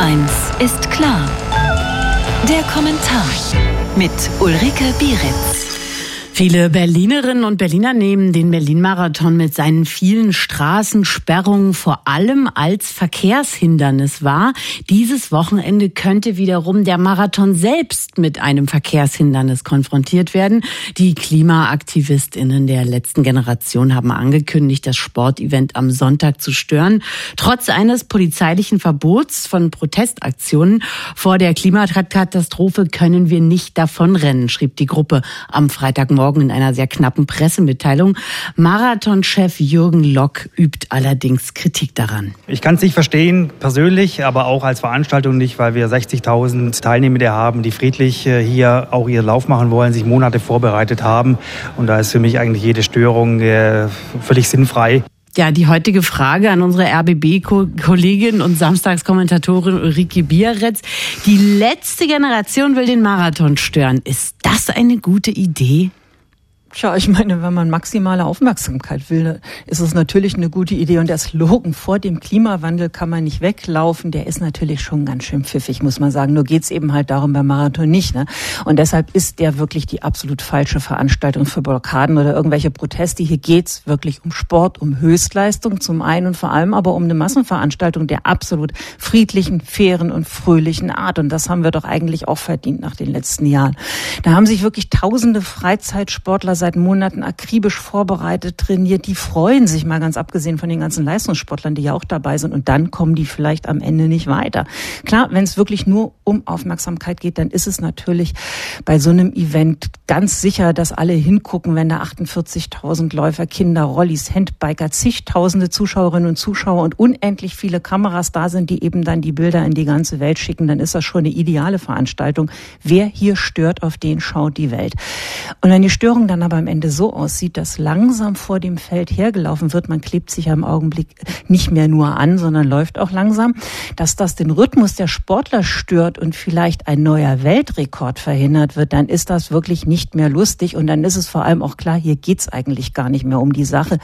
Eins ist klar. Der Kommentar mit Ulrike Bieritz. Viele Berlinerinnen und Berliner nehmen den Berlin-Marathon mit seinen vielen Straßensperrungen vor allem als Verkehrshindernis wahr. Dieses Wochenende könnte wiederum der Marathon selbst mit einem Verkehrshindernis konfrontiert werden. Die KlimaaktivistInnen der letzten Generation haben angekündigt, das Sportevent am Sonntag zu stören. Trotz eines polizeilichen Verbots von Protestaktionen vor der Klimakatastrophe können wir nicht davonrennen, schrieb die Gruppe am Freitagmorgen in einer sehr knappen Pressemitteilung. Marathonchef Jürgen Lock übt allerdings Kritik daran. Ich kann es nicht verstehen, persönlich, aber auch als Veranstaltung nicht, weil wir 60.000 Teilnehmer haben, die friedlich hier auch ihren Lauf machen wollen, sich Monate vorbereitet haben. Und da ist für mich eigentlich jede Störung völlig sinnfrei. Ja, die heutige Frage an unsere RBB-Kollegin und Samstagskommentatorin Ulrike Bieritz. Die letzte Generation will den Marathon stören. Ist das eine gute Idee? Tja, ich meine, wenn man maximale Aufmerksamkeit will, ist es natürlich eine gute Idee. Und der Slogan, vor dem Klimawandel kann man nicht weglaufen, der ist natürlich schon ganz schön pfiffig, muss man sagen. Nur geht's eben halt darum beim Marathon nicht, ne? Und deshalb ist der wirklich die absolut falsche Veranstaltung für Blockaden oder irgendwelche Proteste. Hier geht's wirklich um Sport, um Höchstleistung zum einen und vor allem aber um eine Massenveranstaltung der absolut friedlichen, fairen und fröhlichen Art. Und das haben wir doch eigentlich auch verdient nach den letzten Jahren. Da haben sich wirklich tausende Freizeitsportler seit Monaten akribisch vorbereitet, trainiert. Die freuen sich, mal ganz abgesehen von den ganzen Leistungssportlern, die ja auch dabei sind. Und dann kommen die vielleicht am Ende nicht weiter. Klar, wenn es wirklich nur um Aufmerksamkeit geht, dann ist es natürlich bei so einem Event ganz sicher, dass alle hingucken, wenn da 48.000 Läufer, Kinder, Rollis, Handbiker, zigtausende Zuschauerinnen und Zuschauer und unendlich viele Kameras da sind, die eben dann die Bilder in die ganze Welt schicken. Dann ist das schon eine ideale Veranstaltung. Wer hier stört, auf den schaut die Welt. Und wenn die Störung dann aber am Ende so aussieht, dass langsam vor dem Feld hergelaufen wird, man klebt sich ja im Augenblick nicht mehr nur an, sondern läuft auch langsam, dass das den Rhythmus der Sportler stört und vielleicht ein neuer Weltrekord verhindert wird, dann ist das wirklich nicht mehr lustig und dann ist es vor allem auch klar, hier geht's eigentlich gar nicht mehr um die Sache,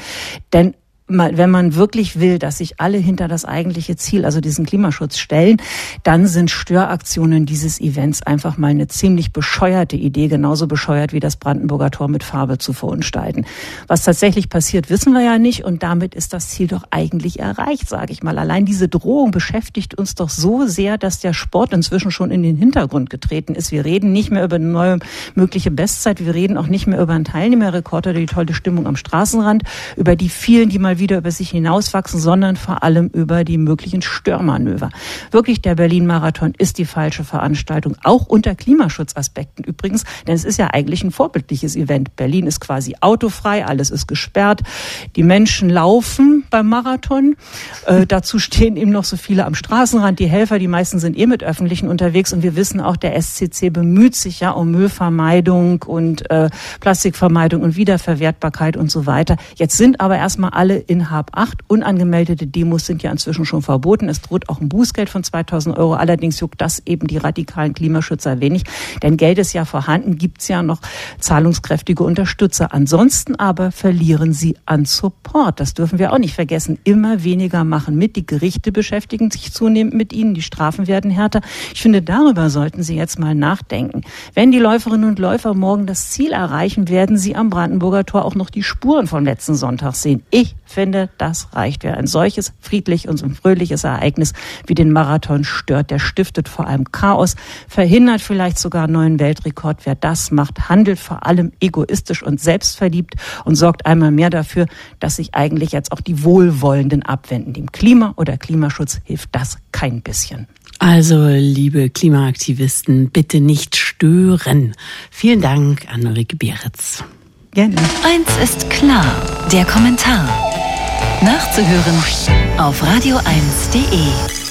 denn wenn man wirklich will, dass sich alle hinter das eigentliche Ziel, also diesen Klimaschutz stellen, dann sind Störaktionen dieses Events einfach mal eine ziemlich bescheuerte Idee, genauso bescheuert wie das Brandenburger Tor mit Farbe zu verunstalten. Was tatsächlich passiert, wissen wir ja nicht und damit ist das Ziel doch eigentlich erreicht, sage ich mal. Allein diese Drohung beschäftigt uns doch so sehr, dass der Sport inzwischen schon in den Hintergrund getreten ist. Wir reden nicht mehr über eine neue mögliche Bestzeit, wir reden auch nicht mehr über einen Teilnehmerrekord oder die tolle Stimmung am Straßenrand, über die vielen, die mal wieder über sich hinauswachsen, sondern vor allem über die möglichen Störmanöver. Wirklich, der Berlin-Marathon ist die falsche Veranstaltung, auch unter Klimaschutzaspekten übrigens, denn es ist ja eigentlich ein vorbildliches Event. Berlin ist quasi autofrei, alles ist gesperrt, die Menschen laufen beim Marathon, dazu stehen eben noch so viele am Straßenrand, die Helfer, die meisten sind eh mit Öffentlichen unterwegs und wir wissen auch, der SCC bemüht sich ja um Müllvermeidung und Plastikvermeidung und Wiederverwertbarkeit und so weiter. Jetzt sind aber erstmal alle in Hab 8. Unangemeldete Demos sind ja inzwischen schon verboten. Es droht auch ein Bußgeld von 2.000 Euro. Allerdings juckt das eben die radikalen Klimaschützer wenig. Denn Geld ist ja vorhanden, gibt es ja noch zahlungskräftige Unterstützer. Ansonsten aber verlieren sie an Support. Das dürfen wir auch nicht vergessen. Immer weniger machen mit. Die Gerichte beschäftigen sich zunehmend mit ihnen. Die Strafen werden härter. Ich finde, darüber sollten Sie jetzt mal nachdenken. Wenn die Läuferinnen und Läufer morgen das Ziel erreichen, werden sie am Brandenburger Tor auch noch die Spuren vom letzten Sonntag sehen. Ich finde, das reicht. Wer ein solches friedlich und so fröhliches Ereignis wie den Marathon stört, der stiftet vor allem Chaos, verhindert vielleicht sogar einen neuen Weltrekord. Wer das macht, handelt vor allem egoistisch und selbstverliebt und sorgt einmal mehr dafür, dass sich eigentlich jetzt auch die Wohlwollenden abwenden. Dem Klima oder Klimaschutz hilft das kein bisschen. Also, liebe Klimaaktivisten, bitte nicht stören. Vielen Dank, Ulrike Bieritz. Gerne. Eins ist klar, der Kommentar. Nachzuhören auf radio1.de.